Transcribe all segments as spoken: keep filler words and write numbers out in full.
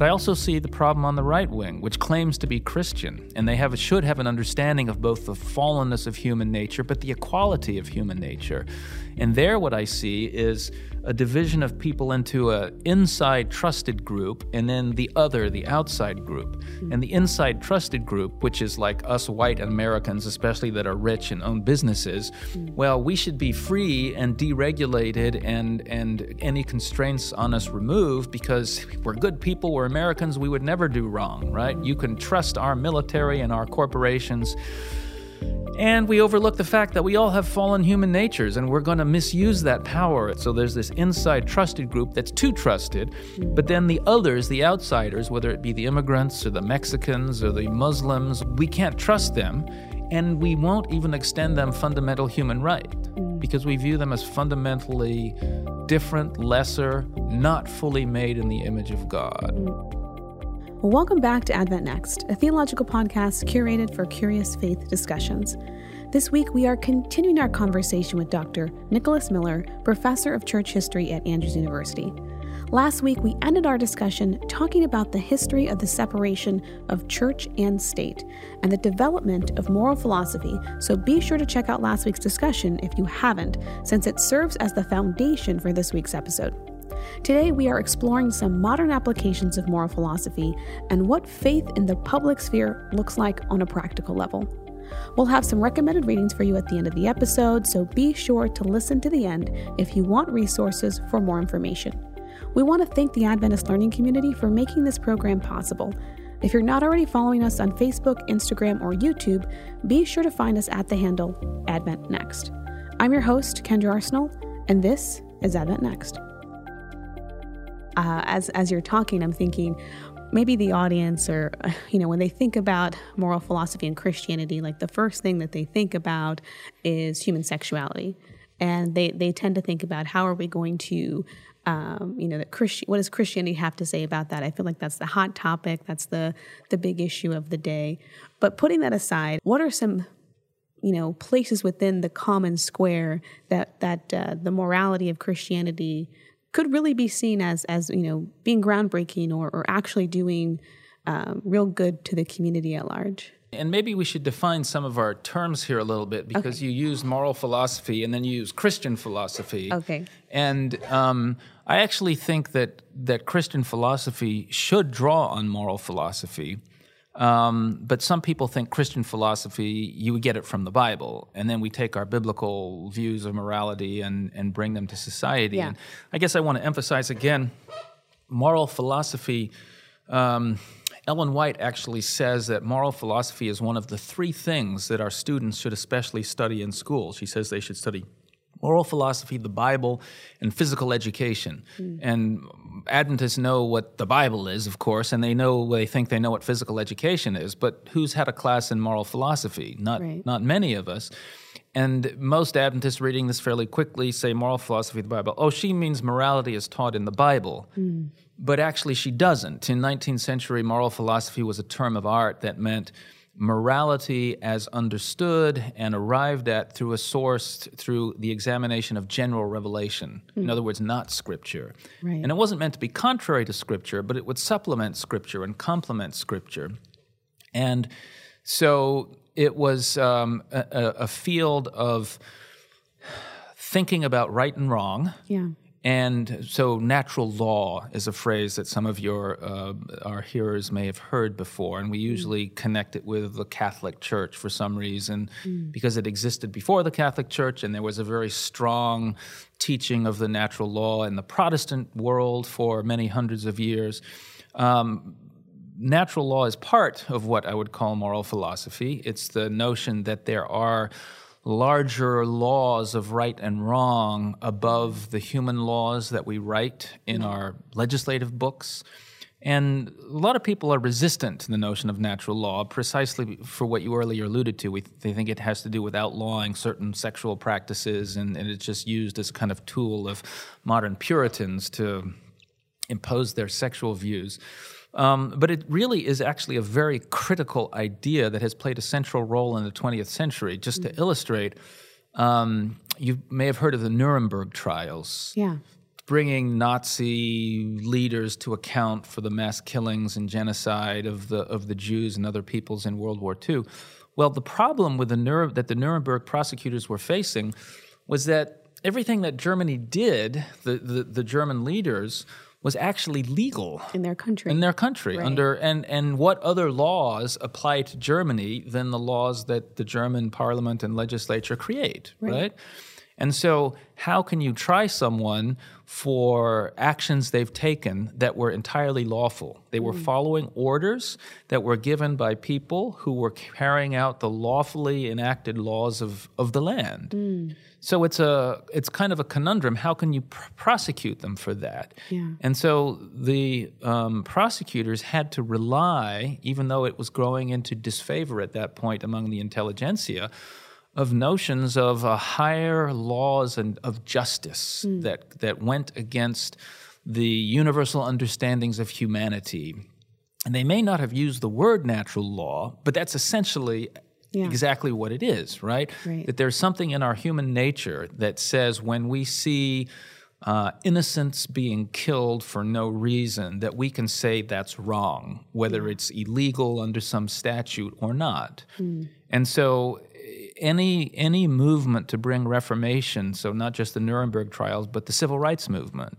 But I also see the problem on the right wing, which claims to be Christian, and they have should have an understanding of both the fallenness of human nature, but the equality of human nature. And there what I see is a division of people into an inside trusted group and then the other, the outside group. And the inside trusted group, which is like us white Americans, especially that are rich and own businesses, well, we should be free and deregulated and, and any constraints on us removed because we're good people, we're Americans, we would never do wrong, right? You can trust our military and our corporations. And we overlook the fact that we all have fallen human natures and we're going to misuse that power. So there's this inside trusted group that's too trusted, but then the others, the outsiders, whether it be the immigrants or the Mexicans or the Muslims, we can't trust them and we won't even extend them fundamental human right because we view them as fundamentally different, lesser, not fully made in the image of God. Well, welcome back to Advent Next, a theological podcast curated for curious faith discussions. This week, we are continuing our conversation with Doctor Nicholas Miller, professor of church history at Andrews University. Last week, we ended our discussion talking about the history of the separation of church and state and the development of moral philosophy, so be sure to check out last week's discussion if you haven't, since it serves as the foundation for this week's episode. Today, we are exploring some modern applications of moral philosophy and what faith in the public sphere looks like on a practical level. We'll have some recommended readings for you at the end of the episode, so be sure to listen to the end if you want resources for more information. We want to thank the Adventist Learning Community for making this program possible. If you're not already following us on Facebook, Instagram, or YouTube, be sure to find us at the handle Advent Next. I'm your host, Kendra Arsenault, and this is Advent Next. Uh, as as you're talking, I'm thinking maybe the audience or, you know, when they think about moral philosophy and Christianity, like the first thing that they think about is human sexuality. And they, they tend to think about how are we going to, um, you know, that Christi- what does Christianity have to say about that? I feel like that's the hot topic. That's the, the big issue of the day. But putting that aside, what are some, you know, places within the common square that, that uh, the morality of Christianity could really be seen as, as you know, being groundbreaking or, or actually doing um, real good to the community at large? And maybe we should define some of our terms here a little bit, because okay. You use moral philosophy and then you use Christian philosophy. Okay. And um, I actually think that, that Christian philosophy should draw on moral philosophy. Um, but some people think Christian philosophy, you would get it from the Bible, and then we take our biblical views of morality and, and bring them to society. Yeah. And I guess I want to emphasize again, moral philosophy, um, Ellen White actually says that moral philosophy is one of the three things that our students should especially study in school. She says they should study moral philosophy, the Bible, and physical education. Mm. And Adventists know what the Bible is, of course, and they know they think they know what physical education is, but who's had a class in moral philosophy? Not right. Not many of us. And most Adventists reading this fairly quickly say moral philosophy, the Bible. Oh, she means morality is taught in the Bible. Mm. But actually she doesn't. In nineteenth century, moral philosophy was a term of art that meant morality as understood and arrived at through a source, through the examination of general revelation. Mm. In other words, not Scripture. Right. And it wasn't meant to be contrary to Scripture, but it would supplement Scripture and complement Scripture. And so it was um, a, a field of thinking about right and wrong. Yeah. And so natural law is a phrase that some of your uh, our hearers may have heard before, and we usually mm. connect it with the Catholic Church for some reason, mm. because it existed before the Catholic Church, and there was a very strong teaching of the natural law in the Protestant world for many hundreds of years. Um, natural law is part of what I would call moral philosophy. It's the notion that there are larger laws of right and wrong above the human laws that we write in our legislative books. And a lot of people are resistant to the notion of natural law precisely for what you earlier alluded to. We, they think it has to do with outlawing certain sexual practices, and, and it's just used as a kind of tool of modern Puritans to impose their sexual views. Um, but it really is actually a very critical idea that has played a central role in the twentieth century. Just to illustrate, um, you may have heard of the Nuremberg Trials. Yeah. bringing Nazi leaders to account for the mass killings and genocide of the of the Jews and other peoples in World War Two. Well, the problem with the Nure- that the Nuremberg prosecutors were facing was that everything that Germany did, the, the, the German leaders, was actually legal in their country. In their country, right. under and and what other laws apply to Germany than the laws that the German parliament and legislature create, right? right? And so how can you try someone for actions they've taken that were entirely lawful? They were mm. following orders that were given by people who were carrying out the lawfully enacted laws of, of the land. Mm. So it's a it's kind of a conundrum. How can you pr- prosecute them for that? Yeah. And so the um, prosecutors had to rely, even though it was growing into disfavor at that point among the intelligentsia, of notions of uh, higher laws and of justice mm. that that went against the universal understandings of humanity. And they may not have used the word natural law, but that's essentially yeah. exactly what it is, right? right? That there's something in our human nature that says when we see uh, innocents being killed for no reason, that we can say that's wrong, whether yeah. it's illegal under some statute or not. Mm. And so Any any movement to bring reformation, so not just the Nuremberg trials, but the civil rights movement.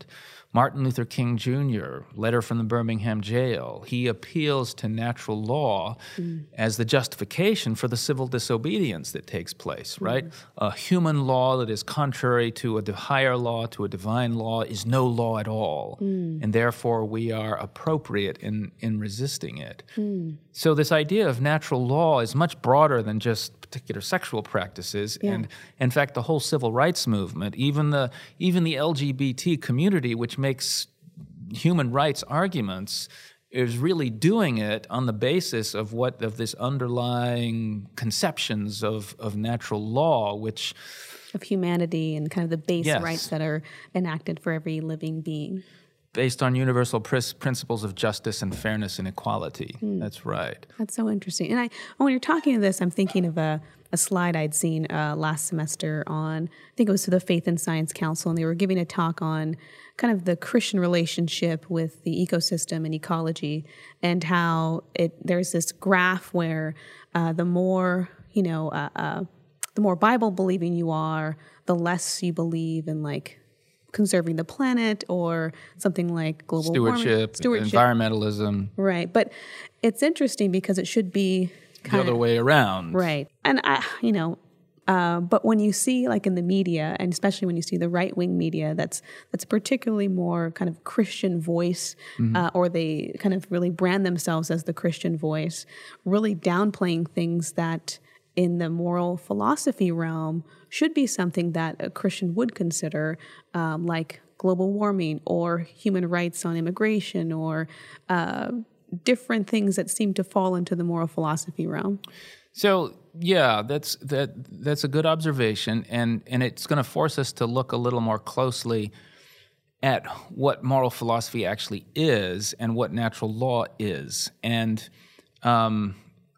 Martin Luther King Junior, letter from the Birmingham jail, he appeals to natural law mm. as the justification for the civil disobedience that takes place, mm. right? A human law that is contrary to a higher law, to a divine law, is no law at all, mm. and therefore we are appropriate in, in resisting it. Mm. So this idea of natural law is much broader than just particular sexual practices, yeah. and in fact the whole civil rights movement, even the even the L G B T community, which makes human rights arguments, is really doing it on the basis of what of this underlying conceptions of, of natural law, which of humanity and kind of the base yes. rights that are enacted for every living being, based on universal pris- principles of justice and fairness and equality. Mm. That's right. That's so interesting. And I, when you're talking of this, I'm thinking of a, a slide I'd seen uh, last semester on, I think it was to the Faith and Science Council, and they were giving a talk on kind of the Christian relationship with the ecosystem and ecology, and how it there's this graph where uh, the more, you know, uh, uh, the more Bible-believing you are, the less you believe in, like, conserving the planet or something like global stewardship, warming, stewardship, environmentalism. Right, but it's interesting because it should be kind the other of, way around. Right, and I, you know, uh, but when you see like in the media, and especially when you see the right wing media, that's that's particularly more kind of Christian voice, mm-hmm. uh, or they kind of really brand themselves as the Christian voice, really downplaying things that in the moral philosophy realm should be something that a Christian would consider, um, like global warming or human rights on immigration or uh, different things that seem to fall into the moral philosophy realm. So, yeah, that's that. That's a good observation, and, and it's going to force us to look a little more closely at what moral philosophy actually is and what natural law is, and um,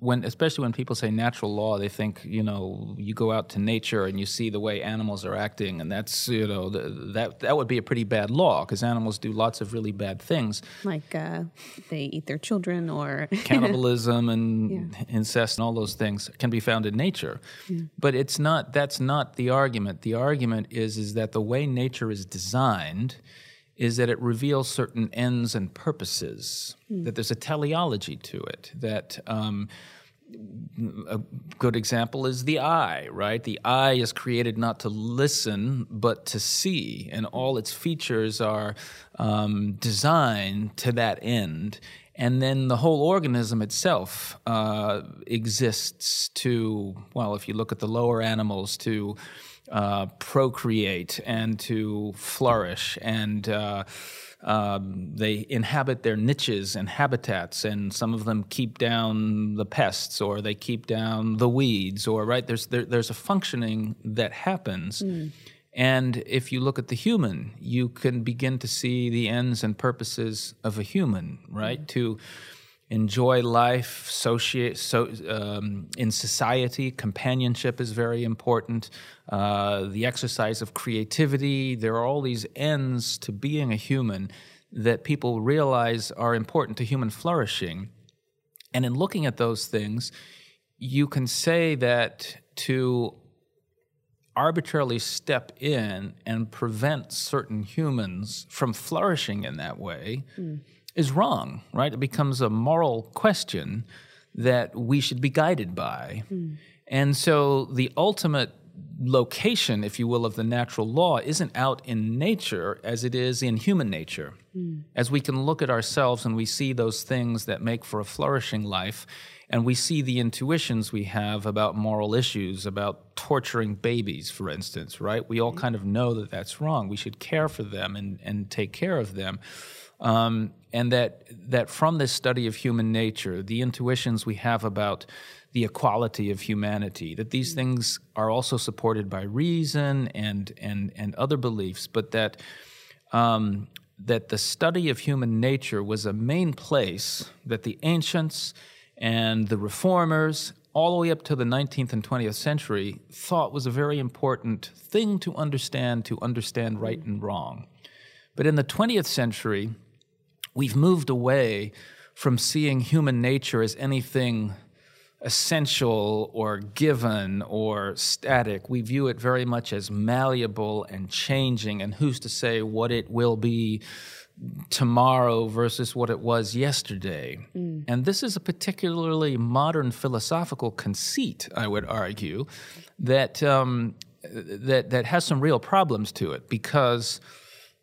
When, especially when people say natural law, they think, you know, you go out to nature and you see the way animals are acting, and that's, you know, th- that that would be a pretty bad law because animals do lots of really bad things. Like uh, they eat their children or... Cannibalism and yeah. incest and all those things can be found in nature. Yeah. But it's not, that's not the argument. The argument is, is that the way nature is designed is that it reveals certain ends and purposes, mm. that there's a teleology to it, that um, a good example is the eye, right? The eye is created not to listen, but to see, and all its features are um, designed to that end. And then the whole organism itself uh, exists to, well, if you look at the lower animals, to... Uh, procreate and to flourish, and uh, um, they inhabit their niches and habitats, and some of them keep down the pests or they keep down the weeds, or right there's there, there's a functioning that happens. Mm. And if you look at the human, you can begin to see the ends and purposes of a human, right? Mm. To enjoy life, socia- so, um, in society. Companionship is very important. Uh, the exercise of creativity. There are all these ends to being a human that people realize are important to human flourishing. And in looking at those things, you can say that to arbitrarily step in and prevent certain humans from flourishing in that way mm. is wrong, right? It becomes a moral question that we should be guided by. Mm. And so the ultimate location, if you will, of the natural law isn't out in nature as it is in human nature. Mm. As we can look at ourselves and we see those things that make for a flourishing life, and we see the intuitions we have about moral issues, about torturing babies, for instance, right? We all kind of know that that's wrong. We should care for them and, and take care of them. Um, and that that from this study of human nature, the intuitions we have about the equality of humanity, that these things are also supported by reason and and and other beliefs, but that um, that the study of human nature was a main place that the ancients and the reformers, all the way up to the nineteenth and twentieth century, thought was a very important thing to understand, to understand right and wrong. But in the twentieth century, we've moved away from seeing human nature as anything essential or given or static. We view it very much as malleable and changing, and who's to say what it will be tomorrow versus what it was yesterday. Mm. And this is a particularly modern philosophical conceit, I would argue, that um, that that has some real problems to it because...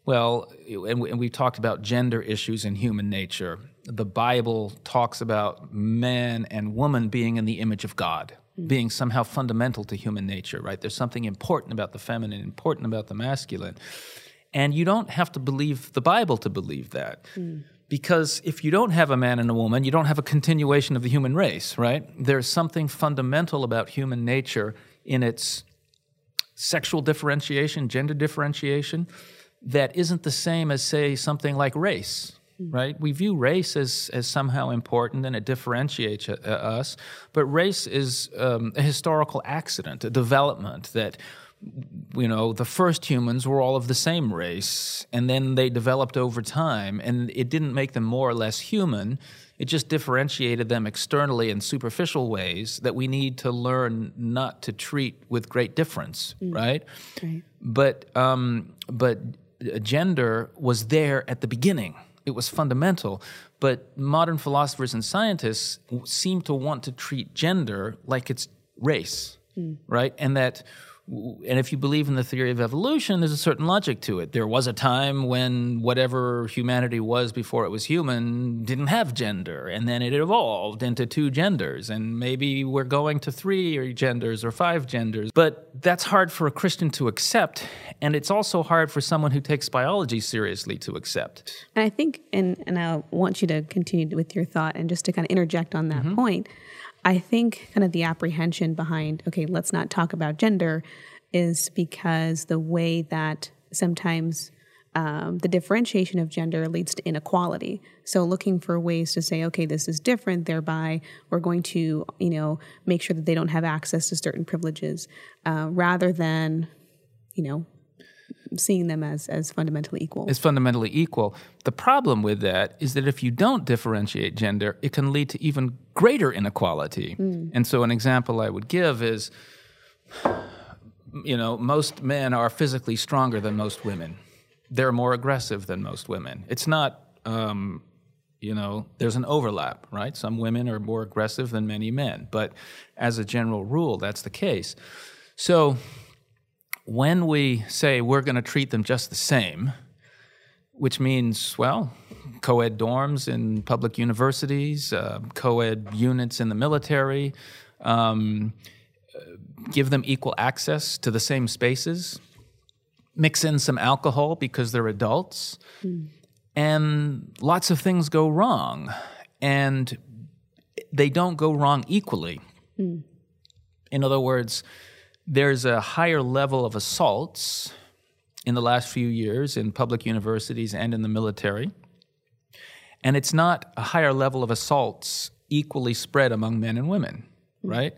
Well, and we, and we've talked about gender issues in human nature. The Bible talks about man and woman being in the image of God, mm. being somehow fundamental to human nature, right? There's something important about the feminine, important about the masculine. And you don't have to believe the Bible to believe that. Mm. Because if you don't have a man and a woman, you don't have a continuation of the human race, right? There's something fundamental about human nature in its sexual differentiation, gender differentiation, that isn't the same as, say, something like race, right? We view race as as somehow important and it differentiates uh, us, but race is um, a historical accident, a development that, you know, the first humans were all of the same race, and then they developed over time, and it didn't make them more or less human. It just differentiated them externally in superficial ways that we need to learn not to treat with great difference, mm. right? right? But um, but gender was there at the beginning. It was fundamental. But modern philosophers and scientists seem to want to treat gender like it's race, mm. right? And that... And if you believe in the theory of evolution, there's a certain logic to it. There was a time when whatever humanity was before it was human didn't have gender, and then it evolved into two genders, and maybe we're going to three or genders or five genders. But that's hard for a Christian to accept, and it's also hard for someone who takes biology seriously to accept. And I think, and, and I want you to continue with your thought and just to kind of interject on that mm-hmm. point, I think kind of the apprehension behind, okay, let's not talk about gender is because the way that sometimes um, the differentiation of gender leads to inequality. So looking for ways to say, okay, this is different, thereby we're going to, you know, make sure that they don't have access to certain privileges uh, rather than, you know, seeing them as, as fundamentally equal. It's fundamentally equal. The problem with that is that if you don't differentiate gender, it can lead to even greater inequality. Mm. And so an example I would give is, you know, most men are physically stronger than most women. They're more aggressive than most women. It's not, um, you know, there's an overlap, right? Some women are more aggressive than many men. But as a general rule, that's the case. So... when we say we're going to treat them just the same, which means, well, co-ed dorms in public universities, uh, co-ed units in the military, um, give them equal access to the same spaces, mix in some alcohol because they're adults, mm. and lots of things go wrong. And they don't go wrong equally. Mm. In other words, there's a higher level of assaults in the last few years in public universities and in the military. And it's not a higher level of assaults equally spread among men and women, right?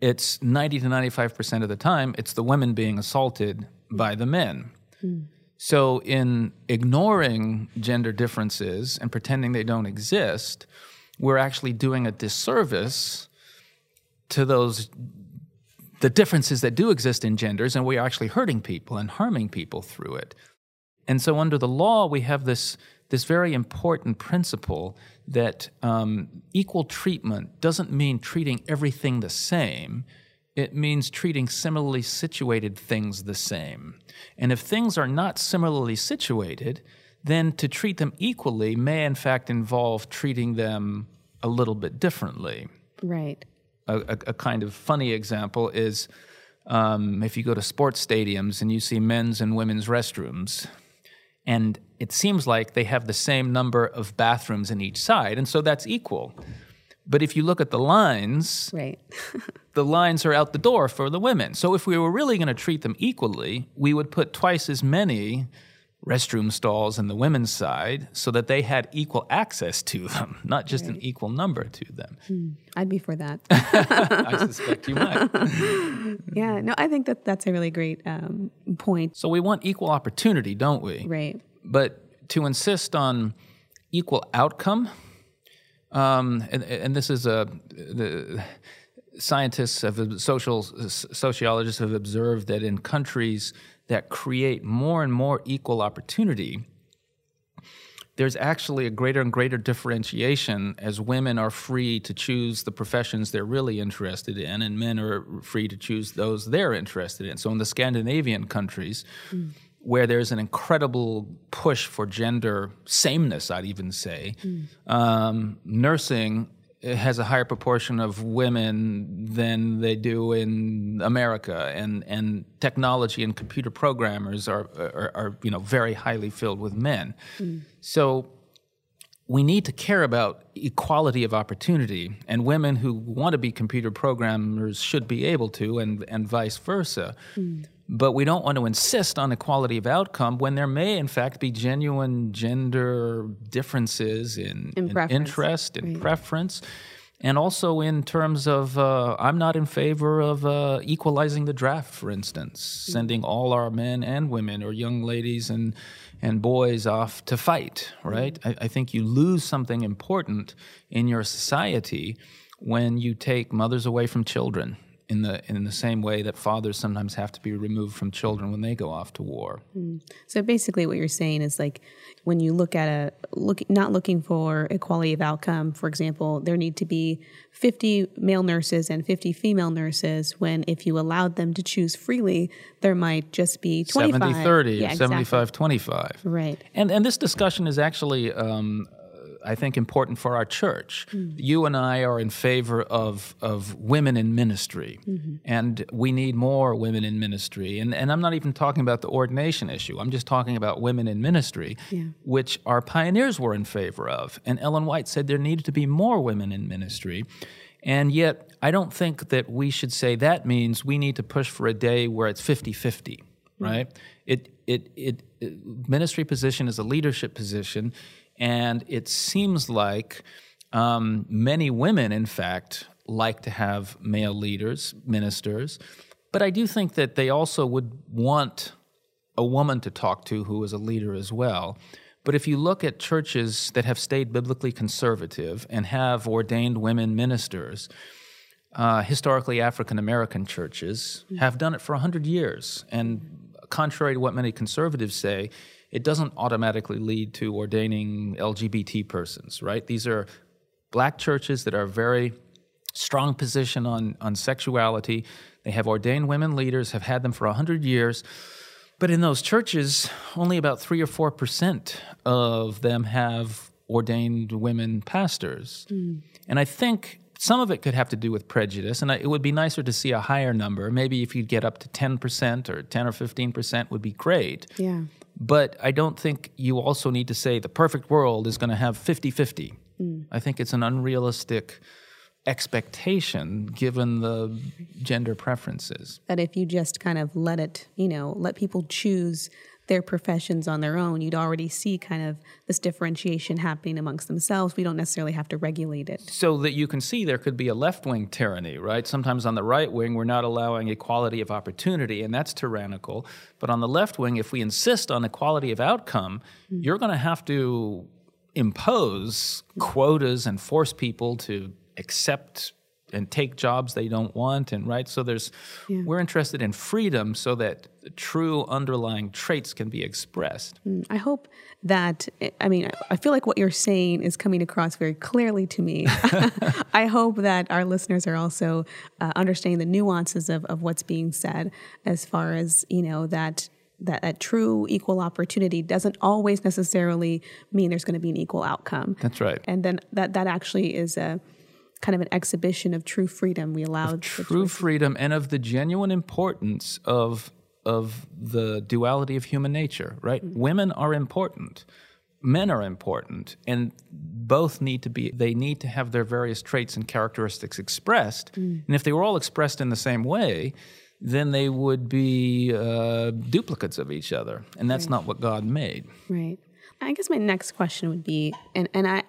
It's ninety to ninety-five percent of the time, it's the women being assaulted by the men. Mm. So in ignoring gender differences and pretending they don't exist, we're actually doing a disservice to those, the differences that do exist in genders, and we are actually hurting people and harming people through it. And so under the law, we have this this very important principle that um, equal treatment doesn't mean treating everything the same. It means treating similarly situated things the same. And if things are not similarly situated, then to treat them equally may in fact involve treating them a little bit differently. Right. A, a, a kind of funny example is um, if you go to sports stadiums and you see men's and women's restrooms, and it seems like they have the same number of bathrooms in each side, and so that's equal. But if you look at the lines, right. The lines are out the door for the women. So if we were really going to treat them equally, we would put twice as many restroom stalls in the women's side so that they had equal access to them, not just right. an equal number to them. Hmm. I'd be for that. I suspect you might. Yeah, no, I think that that's a really great um, point. So we want equal opportunity, don't we? Right. But to insist on equal outcome, um, and, and this is a... The, Scientists, have, social sociologists have observed that in countries that create more and more equal opportunity, there's actually a greater and greater differentiation as women are free to choose the professions they're really interested in, and men are free to choose those they're interested in. So in the Scandinavian countries, mm. where there's an incredible push for gender sameness, I'd even say, mm. um, nursing... It has a higher proportion of women than they do in America, and, and technology and computer programmers are, are, are you know, very highly filled with men. Mm. So we need to care about equality of opportunity, and women who want to be computer programmers should be able to, and, and vice versa. Mm. But we don't want to insist on equality of outcome when there may, in fact, be genuine gender differences in, in, in interest, in right. preference, and also in terms of uh, I'm not in favor of uh, equalizing the draft, for instance, mm-hmm. sending all our men and women or young ladies and, and boys off to fight, right? Mm-hmm. I, I think you lose something important in your society when you take mothers away from children. In the in the same way that fathers sometimes have to be removed from children when they go off to war. Mm. So basically, what you're saying is like when you look at a look not looking for equality of outcome. For example, there need to be fifty male nurses and fifty female nurses. When if you allowed them to choose freely, there might just be twenty-five. seventy thirty, yeah, exactly. seventy-five twenty-five. Right. And and this discussion is actually. Um, I think, important for our church. Mm. You and I are in favor of of women in ministry, mm-hmm. and we need more women in ministry. And, and I'm not even talking about the ordination issue. I'm just talking about women in ministry, yeah. which our pioneers were in favor of. And Ellen White said there needed to be more women in ministry. And yet, I don't think that we should say that means we need to push for a day where it's fifty-fifty, right? Mm. It, it, it, it, ministry position is a leadership position, and it seems like um, many women, in fact, like to have male leaders, ministers. But I do think that they also would want a woman to talk to who is a leader as well. But if you look at churches that have stayed biblically conservative and have ordained women ministers, uh, historically African-American churches have done it for one hundred years. And contrary to what many conservatives say, it doesn't automatically lead to ordaining L G B T persons, right? These are black churches that are very strong position on, on sexuality. They have ordained women leaders, have had them for one hundred years. But in those churches, only about three or four percent of them have ordained women pastors. Mm. And I think some of it could have to do with prejudice, and it would be nicer to see a higher number. Maybe if you'd get up to ten percent or ten or fifteen percent would be great. Yeah. But I don't think you also need to say the perfect world is going to have fifty-fifty. Mm. I think it's an unrealistic expectation given the gender preferences. That if you just kind of let it, you know, let people choose their professions on their own, you'd already see kind of this differentiation happening amongst themselves. We don't necessarily have to regulate it. So that you can see there could be a left-wing tyranny, right? Sometimes on the right wing, we're not allowing equality of opportunity, and that's tyrannical. But on the left wing, if we insist on equality of outcome, mm-hmm. you're going to have to impose quotas and force people to accept and take jobs they don't want, and right, so there's, yeah. we're interested in freedom so that the true underlying traits can be expressed. Mm, I hope that, I mean, I feel like what you're saying is coming across very clearly to me. I hope that our listeners are also uh, understanding the nuances of, of what's being said as far as, you know, that That, that true equal opportunity doesn't always necessarily mean there's going to be an equal outcome. That's right. And then that, that actually is a kind of an exhibition of true freedom. We allow true freedom and of the genuine importance of of the duality of human nature, right? Mm-hmm. Women are important. Men are important, and both need to be, they need to have their various traits and characteristics expressed. Mm-hmm. And if they were all expressed in the same way, then they would be uh, duplicates of each other, and that's right. not what God made. Right. I guess my next question would be, and, and I,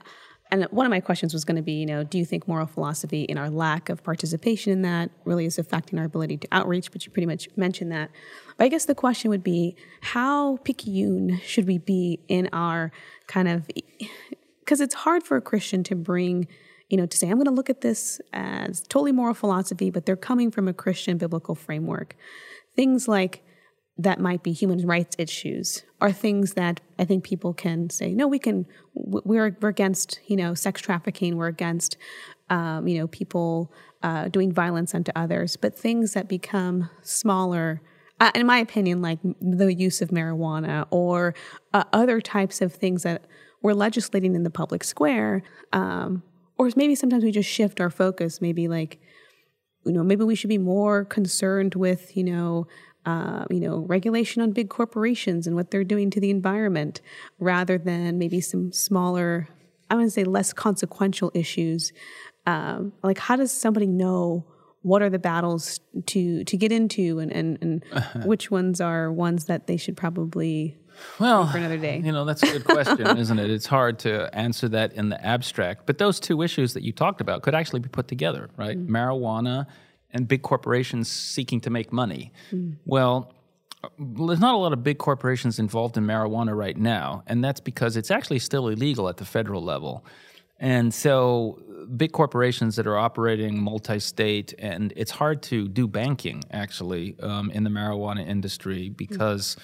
and one of my questions was going to be, you know, do you think moral philosophy and our lack of participation in that really is affecting our ability to outreach? But you pretty much mentioned that. But I guess the question would be, how picayune should we be in our kind of, because it's hard for a Christian to bring, you know, to say, I'm going to look at this as totally moral philosophy, but they're coming from a Christian biblical framework. Things like that might be human rights issues are things that I think people can say, no, we can, we're, we're against, you know, sex trafficking, we're against, um, you know, people uh, doing violence unto others, but things that become smaller, uh, in my opinion, like the use of marijuana or uh, other types of things that we're legislating in the public square, um, or maybe sometimes we just shift our focus, maybe like, you know, maybe we should be more concerned with, you know, uh, you know, regulation on big corporations and what they're doing to the environment rather than maybe some smaller, I wouldn't say less consequential issues. Um, like how does somebody know what are the battles to, to get into and, and, and uh-huh. which ones are ones that they should probably... Well, for another day. You know, that's a good question, isn't it? It's hard to answer that in the abstract. But those two issues that you talked about could actually be put together, right? Mm. Marijuana and big corporations seeking to make money. Mm. Well, there's not a lot of big corporations involved in marijuana right now, and that's because it's actually still illegal at the federal level. And so big corporations that are operating multi-state, and it's hard to do banking, actually, um, in the marijuana industry because... Mm.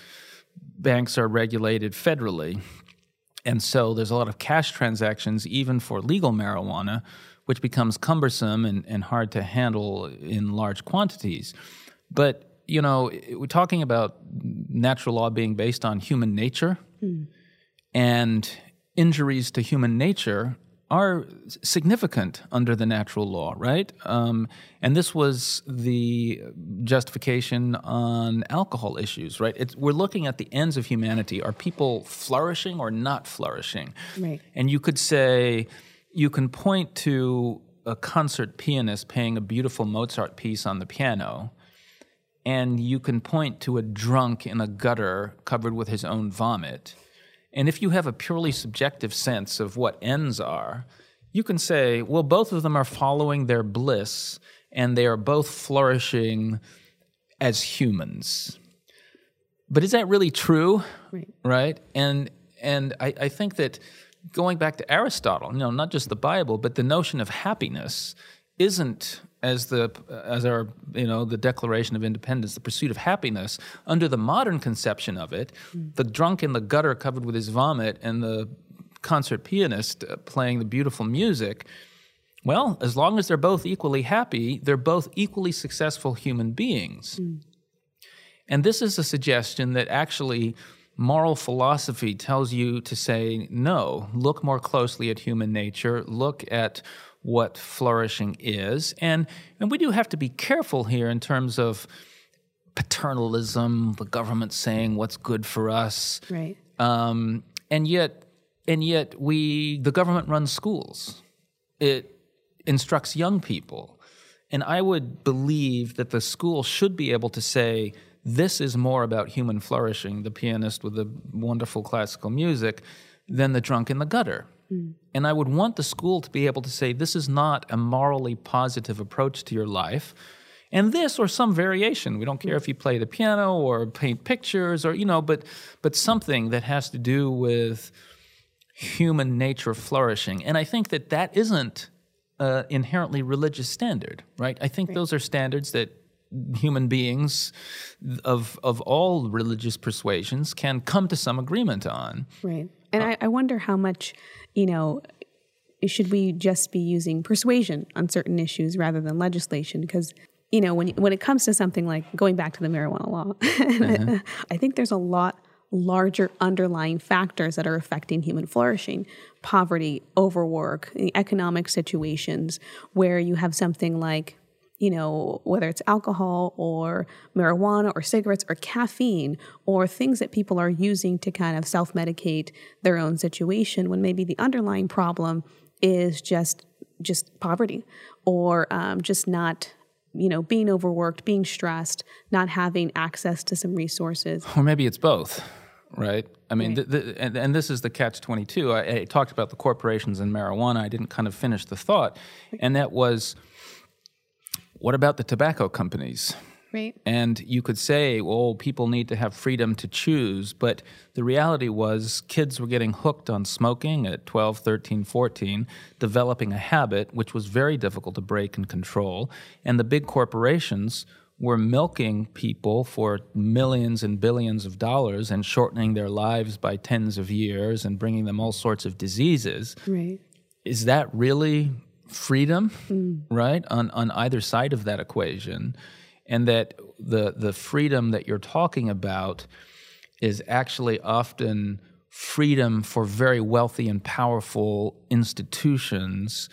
Banks are regulated federally, and so there's a lot of cash transactions even for legal marijuana, which becomes cumbersome and, and hard to handle in large quantities. But, you know, we're talking about natural law being based on human nature, mm. and injuries to human nature are significant under the natural law, right? Um, and this was the justification on alcohol issues, right? It's, we're looking at the ends of humanity. Are people flourishing or not flourishing? Right. And you could say, you can point to a concert pianist playing a beautiful Mozart piece on the piano, and you can point to a drunk in a gutter covered with his own vomit. And if you have a purely subjective sense of what ends are, you can say, well, both of them are following their bliss, and they are both flourishing as humans. But is that really true? Right. Right? And and I, I think that going back to Aristotle, you know, not just the Bible, but the notion of happiness isn't as the as our you know the Declaration of Independence, the pursuit of happiness. Under the modern conception of it, mm. the drunk in the gutter covered with his vomit and the concert pianist playing the beautiful music, well, as long as they're both equally happy, they're both equally successful human beings. Mm. And this is a suggestion that actually moral philosophy tells you to say, no, look more closely at human nature, look at what flourishing is. And and we do have to be careful here in terms of paternalism, the government saying what's good for us. Right. Um, and yet and yet we the government runs schools. It instructs young people. And I would believe that the school should be able to say, this is more about human flourishing, the pianist with the wonderful classical music, than the drunk in the gutter. Mm. And I would want the school to be able to say, this is not a morally positive approach to your life. And this or some variation, we don't care if you play the piano or paint pictures or, you know, but but something that has to do with human nature flourishing. And I think that that isn't uh, inherently religious standard, right? I think right. those are standards that human beings of of all religious persuasions can come to some agreement on. Right. And uh, I, I wonder how much, you know, should we just be using persuasion on certain issues rather than legislation? Because, you know, when when it comes to something like going back to the marijuana law, uh-huh. I think there's a lot larger underlying factors that are affecting human flourishing, poverty, overwork, economic situations, where you have something like, you know, whether it's alcohol or marijuana or cigarettes or caffeine or things that people are using to kind of self-medicate their own situation, when maybe the underlying problem is just just poverty or um, just not, you know, being overworked, being stressed, not having access to some resources. Or maybe it's both, right? I mean, right. The, the, and, and this is the catch twenty-two. I, I talked about the corporations and marijuana. I didn't kind of finish the thought, and that was, what about the tobacco companies? Right. And you could say, well, people need to have freedom to choose, but the reality was kids were getting hooked on smoking at twelve, thirteen, fourteen, developing a habit which was very difficult to break and control, and the big corporations were milking people for millions and billions of dollars and shortening their lives by tens of years and bringing them all sorts of diseases. Right. Is that really freedom, mm. right, on on either side of that equation, and that the the freedom that you're talking about is actually often freedom for very wealthy and powerful institutions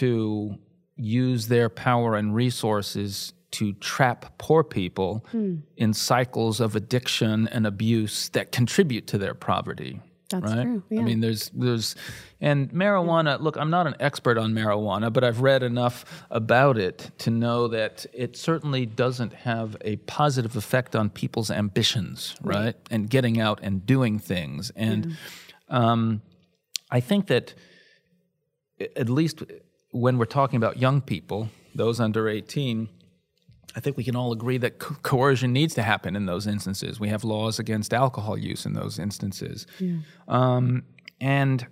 to use their power and resources to trap poor people mm. in cycles of addiction and abuse that contribute to their poverty. That's right? True. Yeah. I mean, there's, there's, and marijuana, look, I'm not an expert on marijuana, but I've read enough about it to know that it certainly doesn't have a positive effect on people's ambitions, right? right? And getting out and doing things. And yeah. um, I think that at least when we're talking about young people, those under eighteen, I think we can all agree that co- coercion needs to happen in those instances. We have laws against alcohol use in those instances. Yeah. Um, and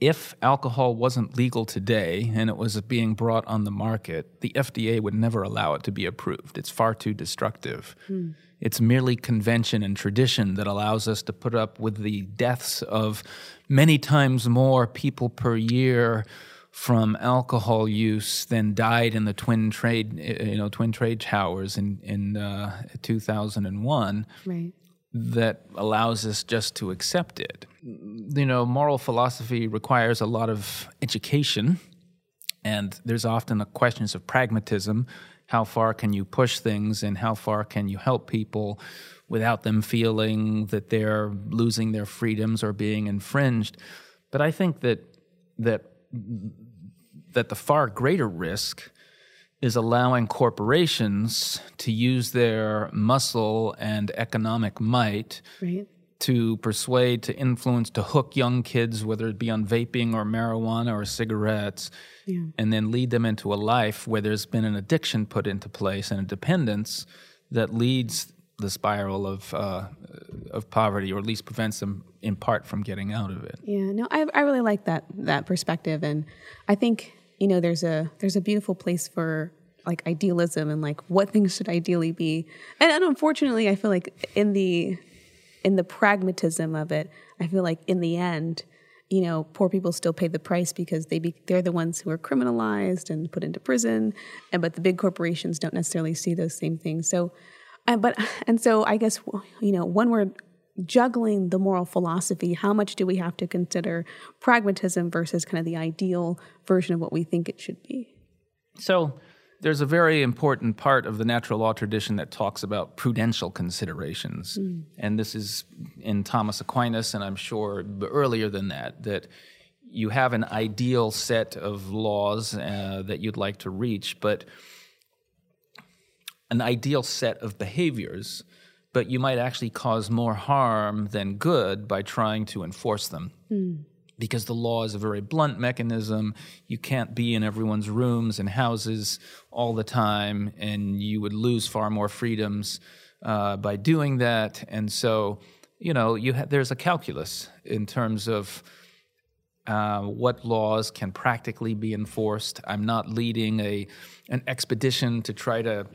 if alcohol wasn't legal today and it was being brought on the market, the F D A would never allow it to be approved. It's far too destructive. Mm. It's merely convention and tradition that allows us to put up with the deaths of many times more people per year from alcohol use than died in the twin trade, you know, twin trade towers in in uh, two thousand one. Right. That allows us just to accept it. You know, moral philosophy requires a lot of education, and there's often the questions of pragmatism: how far can you push things, and how far can you help people without them feeling that they're losing their freedoms or being infringed? But I think that that. that the far greater risk is allowing corporations to use their muscle and economic might right. to persuade, to influence, to hook young kids, whether it be on vaping or marijuana or cigarettes, yeah. and then lead them into a life where there's been an addiction put into place and a dependence that leads the spiral of uh, of poverty, or at least prevents them in part from getting out of it. Yeah, no, I I really like that that perspective, and I think, you know, there's a there's a beautiful place for like idealism and like what things should ideally be, and, and unfortunately, I feel like in the in the pragmatism of it, I feel like in the end, you know, poor people still pay the price because they be, they're the ones who are criminalized and put into prison, and but the big corporations don't necessarily see those same things. So. And, but, and so I guess, you know, when we're juggling the moral philosophy, how much do we have to consider pragmatism versus kind of the ideal version of what we think it should be? So there's a very important part of the natural law tradition that talks about prudential considerations. Mm. And this is in Thomas Aquinas, and I'm sure earlier than that, that you have an ideal set of laws uh, that you'd like to reach, but an ideal set of behaviors, but you might actually cause more harm than good by trying to enforce them. Mm. Because the law is a very blunt mechanism. You can't be in everyone's rooms and houses all the time, and you would lose far more freedoms uh, by doing that. And so, you know, you ha- there's a calculus in terms of uh, what laws can practically be enforced. I'm not leading a an expedition to try to,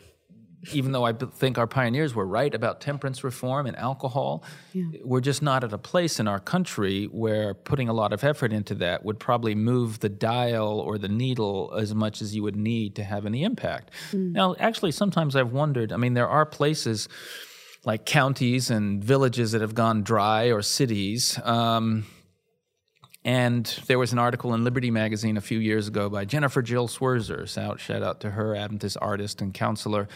even though I think our pioneers were right about temperance reform and alcohol, yeah. we're just not at a place in our country where putting a lot of effort into that would probably move the dial or the needle as much as you would need to have any impact. Mm. Now, actually, sometimes I've wondered, I mean, there are places like counties and villages that have gone dry or cities. Um, and there was an article in Liberty Magazine a few years ago by Jennifer Jill Swerzer, so shout out to her, Adventist artist and counselor.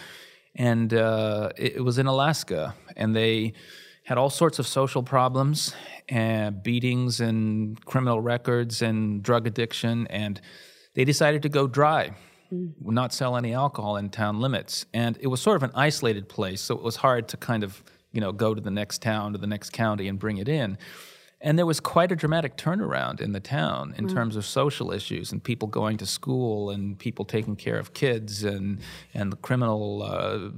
And uh, it was in Alaska, and they had all sorts of social problems, and beatings and criminal records and drug addiction, and they decided to go dry, mm. not sell any alcohol in town limits. And it was sort of an isolated place, so it was hard to kind of, you know, go to the next town, to the next county and bring it in. And there was quite a dramatic turnaround in the town in wow. terms of social issues and people going to school and people taking care of kids and and the criminal uh,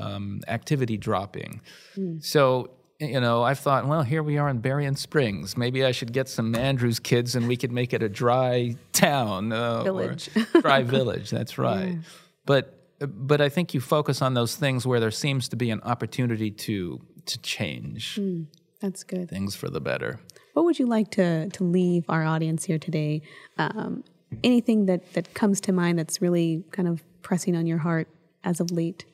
um, activity dropping. Mm. So, you know, I thought, well, here we are in Berrien Springs. Maybe I should get some Andrews kids and we could make it a dry town. Uh, village. Or dry village, that's right. Yeah. But but I think you focus on those things where there seems to be an opportunity to, to change. Mm. That's good. Things for the better. What would you like to, to leave our audience here today? Um, anything that, that comes to mind that's really kind of pressing on your heart as of late?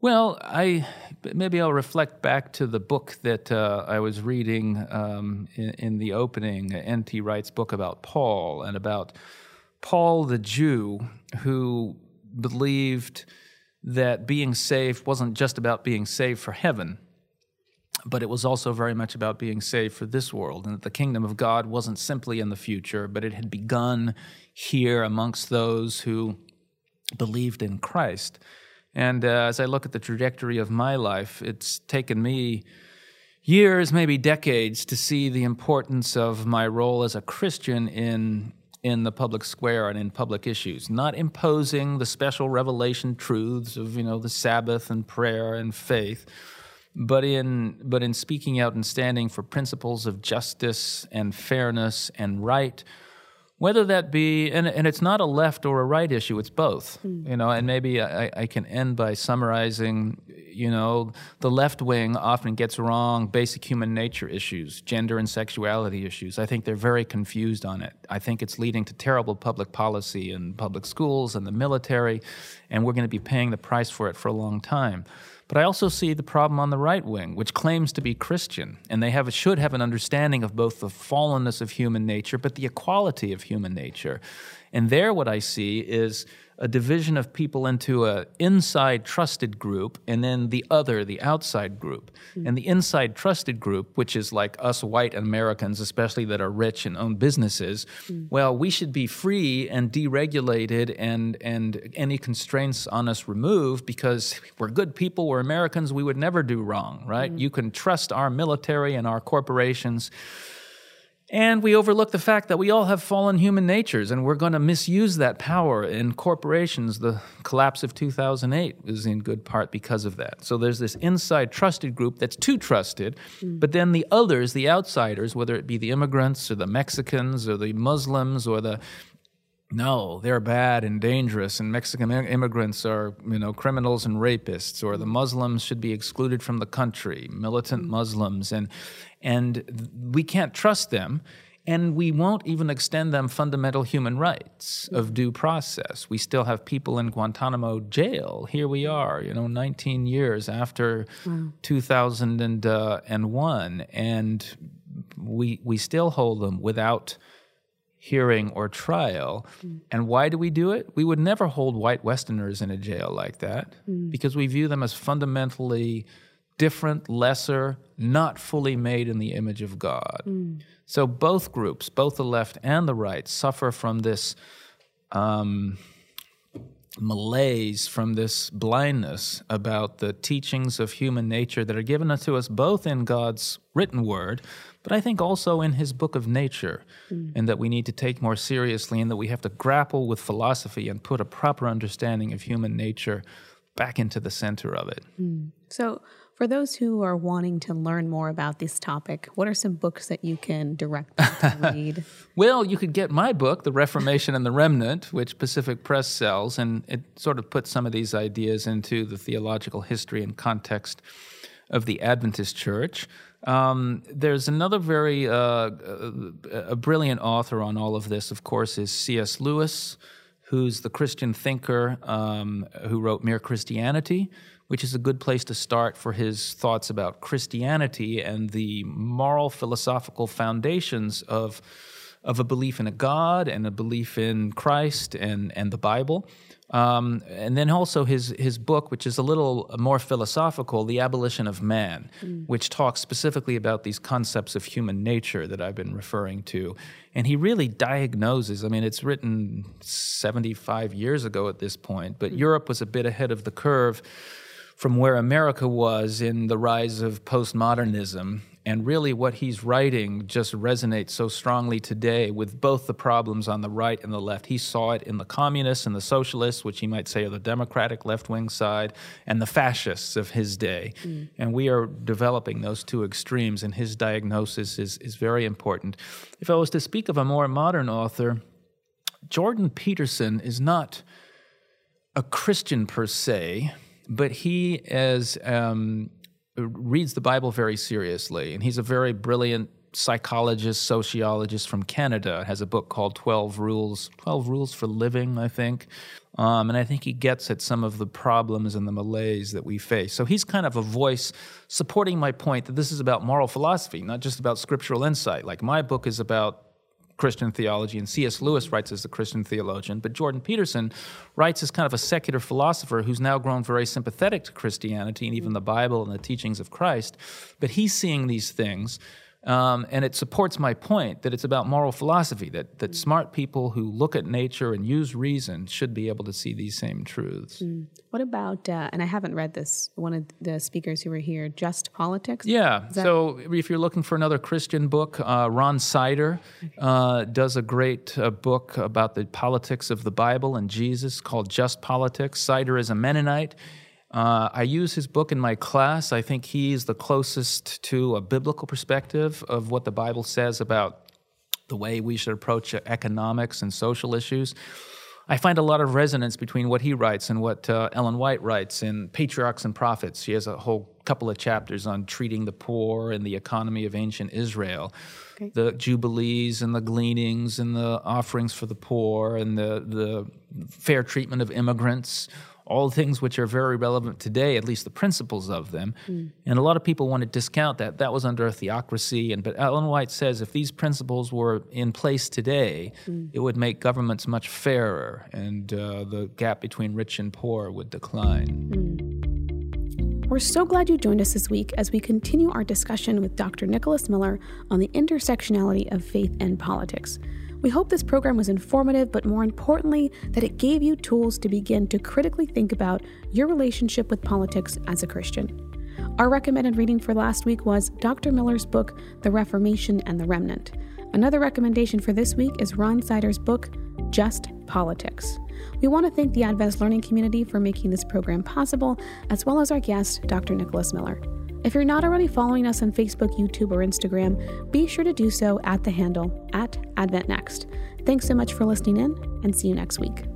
Well, I maybe I'll reflect back to the book that uh, I was reading um, in, in the opening, N T Wright's book about Paul and about Paul the Jew who believed that being saved wasn't just about being saved for heaven, but it was also very much about being saved for this world, and that the kingdom of God wasn't simply in the future, but it had begun here amongst those who believed in Christ. And uh, as I look at the trajectory of my life, it's taken me years, maybe decades, to see the importance of my role as a Christian in in the public square and in public issues, not imposing the special revelation truths of, you know, the Sabbath and prayer and faith, But in but in speaking out and standing for principles of justice and fairness and right, whether that be, and, and it's not a left or a right issue, it's both, mm. you know, and maybe I, I can end by summarizing, you know, the left wing often gets wrong basic human nature issues, gender and sexuality issues. I think they're very confused on it. I think it's leading to terrible public policy in public schools and the military, and we're going to be paying the price for it for a long time. But I also see the problem on the right wing, which claims to be Christian, and they have should have an understanding of both the fallenness of human nature, but the equality of human nature. And there what I see is a division of people into an inside trusted group and then the other, the outside group. Mm-hmm. And the inside trusted group, which is like us white Americans, especially that are rich and own businesses, mm-hmm. well, we should be free and deregulated and, and any constraints on us removed because we're good people, we're Americans, we would never do wrong, right? Mm-hmm. You can trust our military and our corporations. And we overlook the fact that we all have fallen human natures, and we're going to misuse that power in corporations. The collapse of two thousand eight is in good part because of that. So there's this inside trusted group that's too trusted, mm. but then the others, the outsiders, whether it be the immigrants or the Mexicans or the Muslims or the... No, they're bad and dangerous, and Mexican immigrants are, you know, criminals and rapists, or the Muslims should be excluded from the country, militant mm-hmm. Muslims, and and we can't trust them, and we won't even extend them fundamental human rights of due process. We still have people in Guantanamo jail. Here we are, you know, nineteen years after wow. two thousand one, and we we still hold them without hearing or trial. Mm. And why do we do it? We would never hold white Westerners in a jail like that mm. because we view them as fundamentally different, lesser, not fully made in the image of God. Mm. So both groups, both the left and the right, suffer from this um, malaise from this blindness about the teachings of human nature that are given to us both in God's written word, but I think also in his book of nature, mm. and that we need to take more seriously and that we have to grapple with philosophy and put a proper understanding of human nature back into the center of it. Mm. So for those who are wanting to learn more about this topic, what are some books that you can direct them to read? Well, you could get my book, The Reformation and the Remnant, which Pacific Press sells, and it sort of puts some of these ideas into the theological history and context of the Adventist Church. Um, there's another very uh, a, a brilliant author on all of this, of course, is C S Lewis, who's the Christian thinker um, who wrote Mere Christianity, which is a good place to start for his thoughts about Christianity and the moral philosophical foundations of of a belief in a God and a belief in Christ and, and the Bible. Um, and then also his his book, which is a little more philosophical, The Abolition of Man, mm. which talks specifically about these concepts of human nature that I've been referring to. And he really diagnoses, I mean, it's written seventy-five years ago at this point, but mm. Europe was a bit ahead of the curve from where America was in the rise of postmodernism. And really what he's writing just resonates so strongly today with both the problems on the right and the left. He saw it in the communists and the socialists, which he might say are the democratic left-wing side, and the fascists of his day. Mm. And we are developing those two extremes, and his diagnosis is, is very important. If I was to speak of a more modern author, Jordan Peterson is not a Christian per se, but he is, um, reads the Bible very seriously, and he's a very brilliant psychologist, sociologist from Canada, has a book called twelve Rules, twelve Rules for Living, I think, um, and I think he gets at some of the problems and the malaise that we face. So he's kind of a voice supporting my point that this is about moral philosophy, not just about scriptural insight. Like my book is about Christian theology, and C S Lewis writes as the Christian theologian, but Jordan Peterson writes as kind of a secular philosopher who's now grown very sympathetic to Christianity and even the Bible and the teachings of Christ, but he's seeing these things, um, and it supports my point that it's about moral philosophy, that, that smart people who look at nature and use reason should be able to see these same truths. Mm. What about, uh, and I haven't read this, one of the speakers who were here, Just Politics? Yeah, that... so if you're looking for another Christian book, uh, Ron Sider uh, does a great uh, book about the politics of the Bible and Jesus called Just Politics. Sider is a Mennonite. Uh, I use his book in my class. I think he's the closest to a biblical perspective of what the Bible says about the way we should approach economics and social issues. I find a lot of resonance between what he writes and what uh, Ellen White writes in Patriarchs and Prophets. She has a whole couple of chapters on treating the poor and the economy of ancient Israel, okay. The jubilees and the gleanings and the offerings for the poor and the, the fair treatment of immigrants, all things which are very relevant today, at least the principles of them. Mm. And a lot of people want to discount that. That was under a theocracy. And but Ellen White says if these principles were in place today, mm. it would make governments much fairer, and uh, the gap between rich and poor would decline. Mm. We're so glad you joined us this week as we continue our discussion with Doctor Nicholas Miller on the intersectionality of faith and politics. We hope this program was informative, but more importantly, that it gave you tools to begin to critically think about your relationship with politics as a Christian. Our recommended reading for last week was Doctor Miller's book, The Reformation and the Remnant. Another recommendation for this week is Ron Sider's book, Just Politics. We want to thank the Adventist Learning Community for making this program possible, as well as our guest, Doctor Nicholas Miller. If you're not already following us on Facebook, YouTube, or Instagram, be sure to do so at the handle, at Advent Next. Thanks so much for listening in, and see you next week.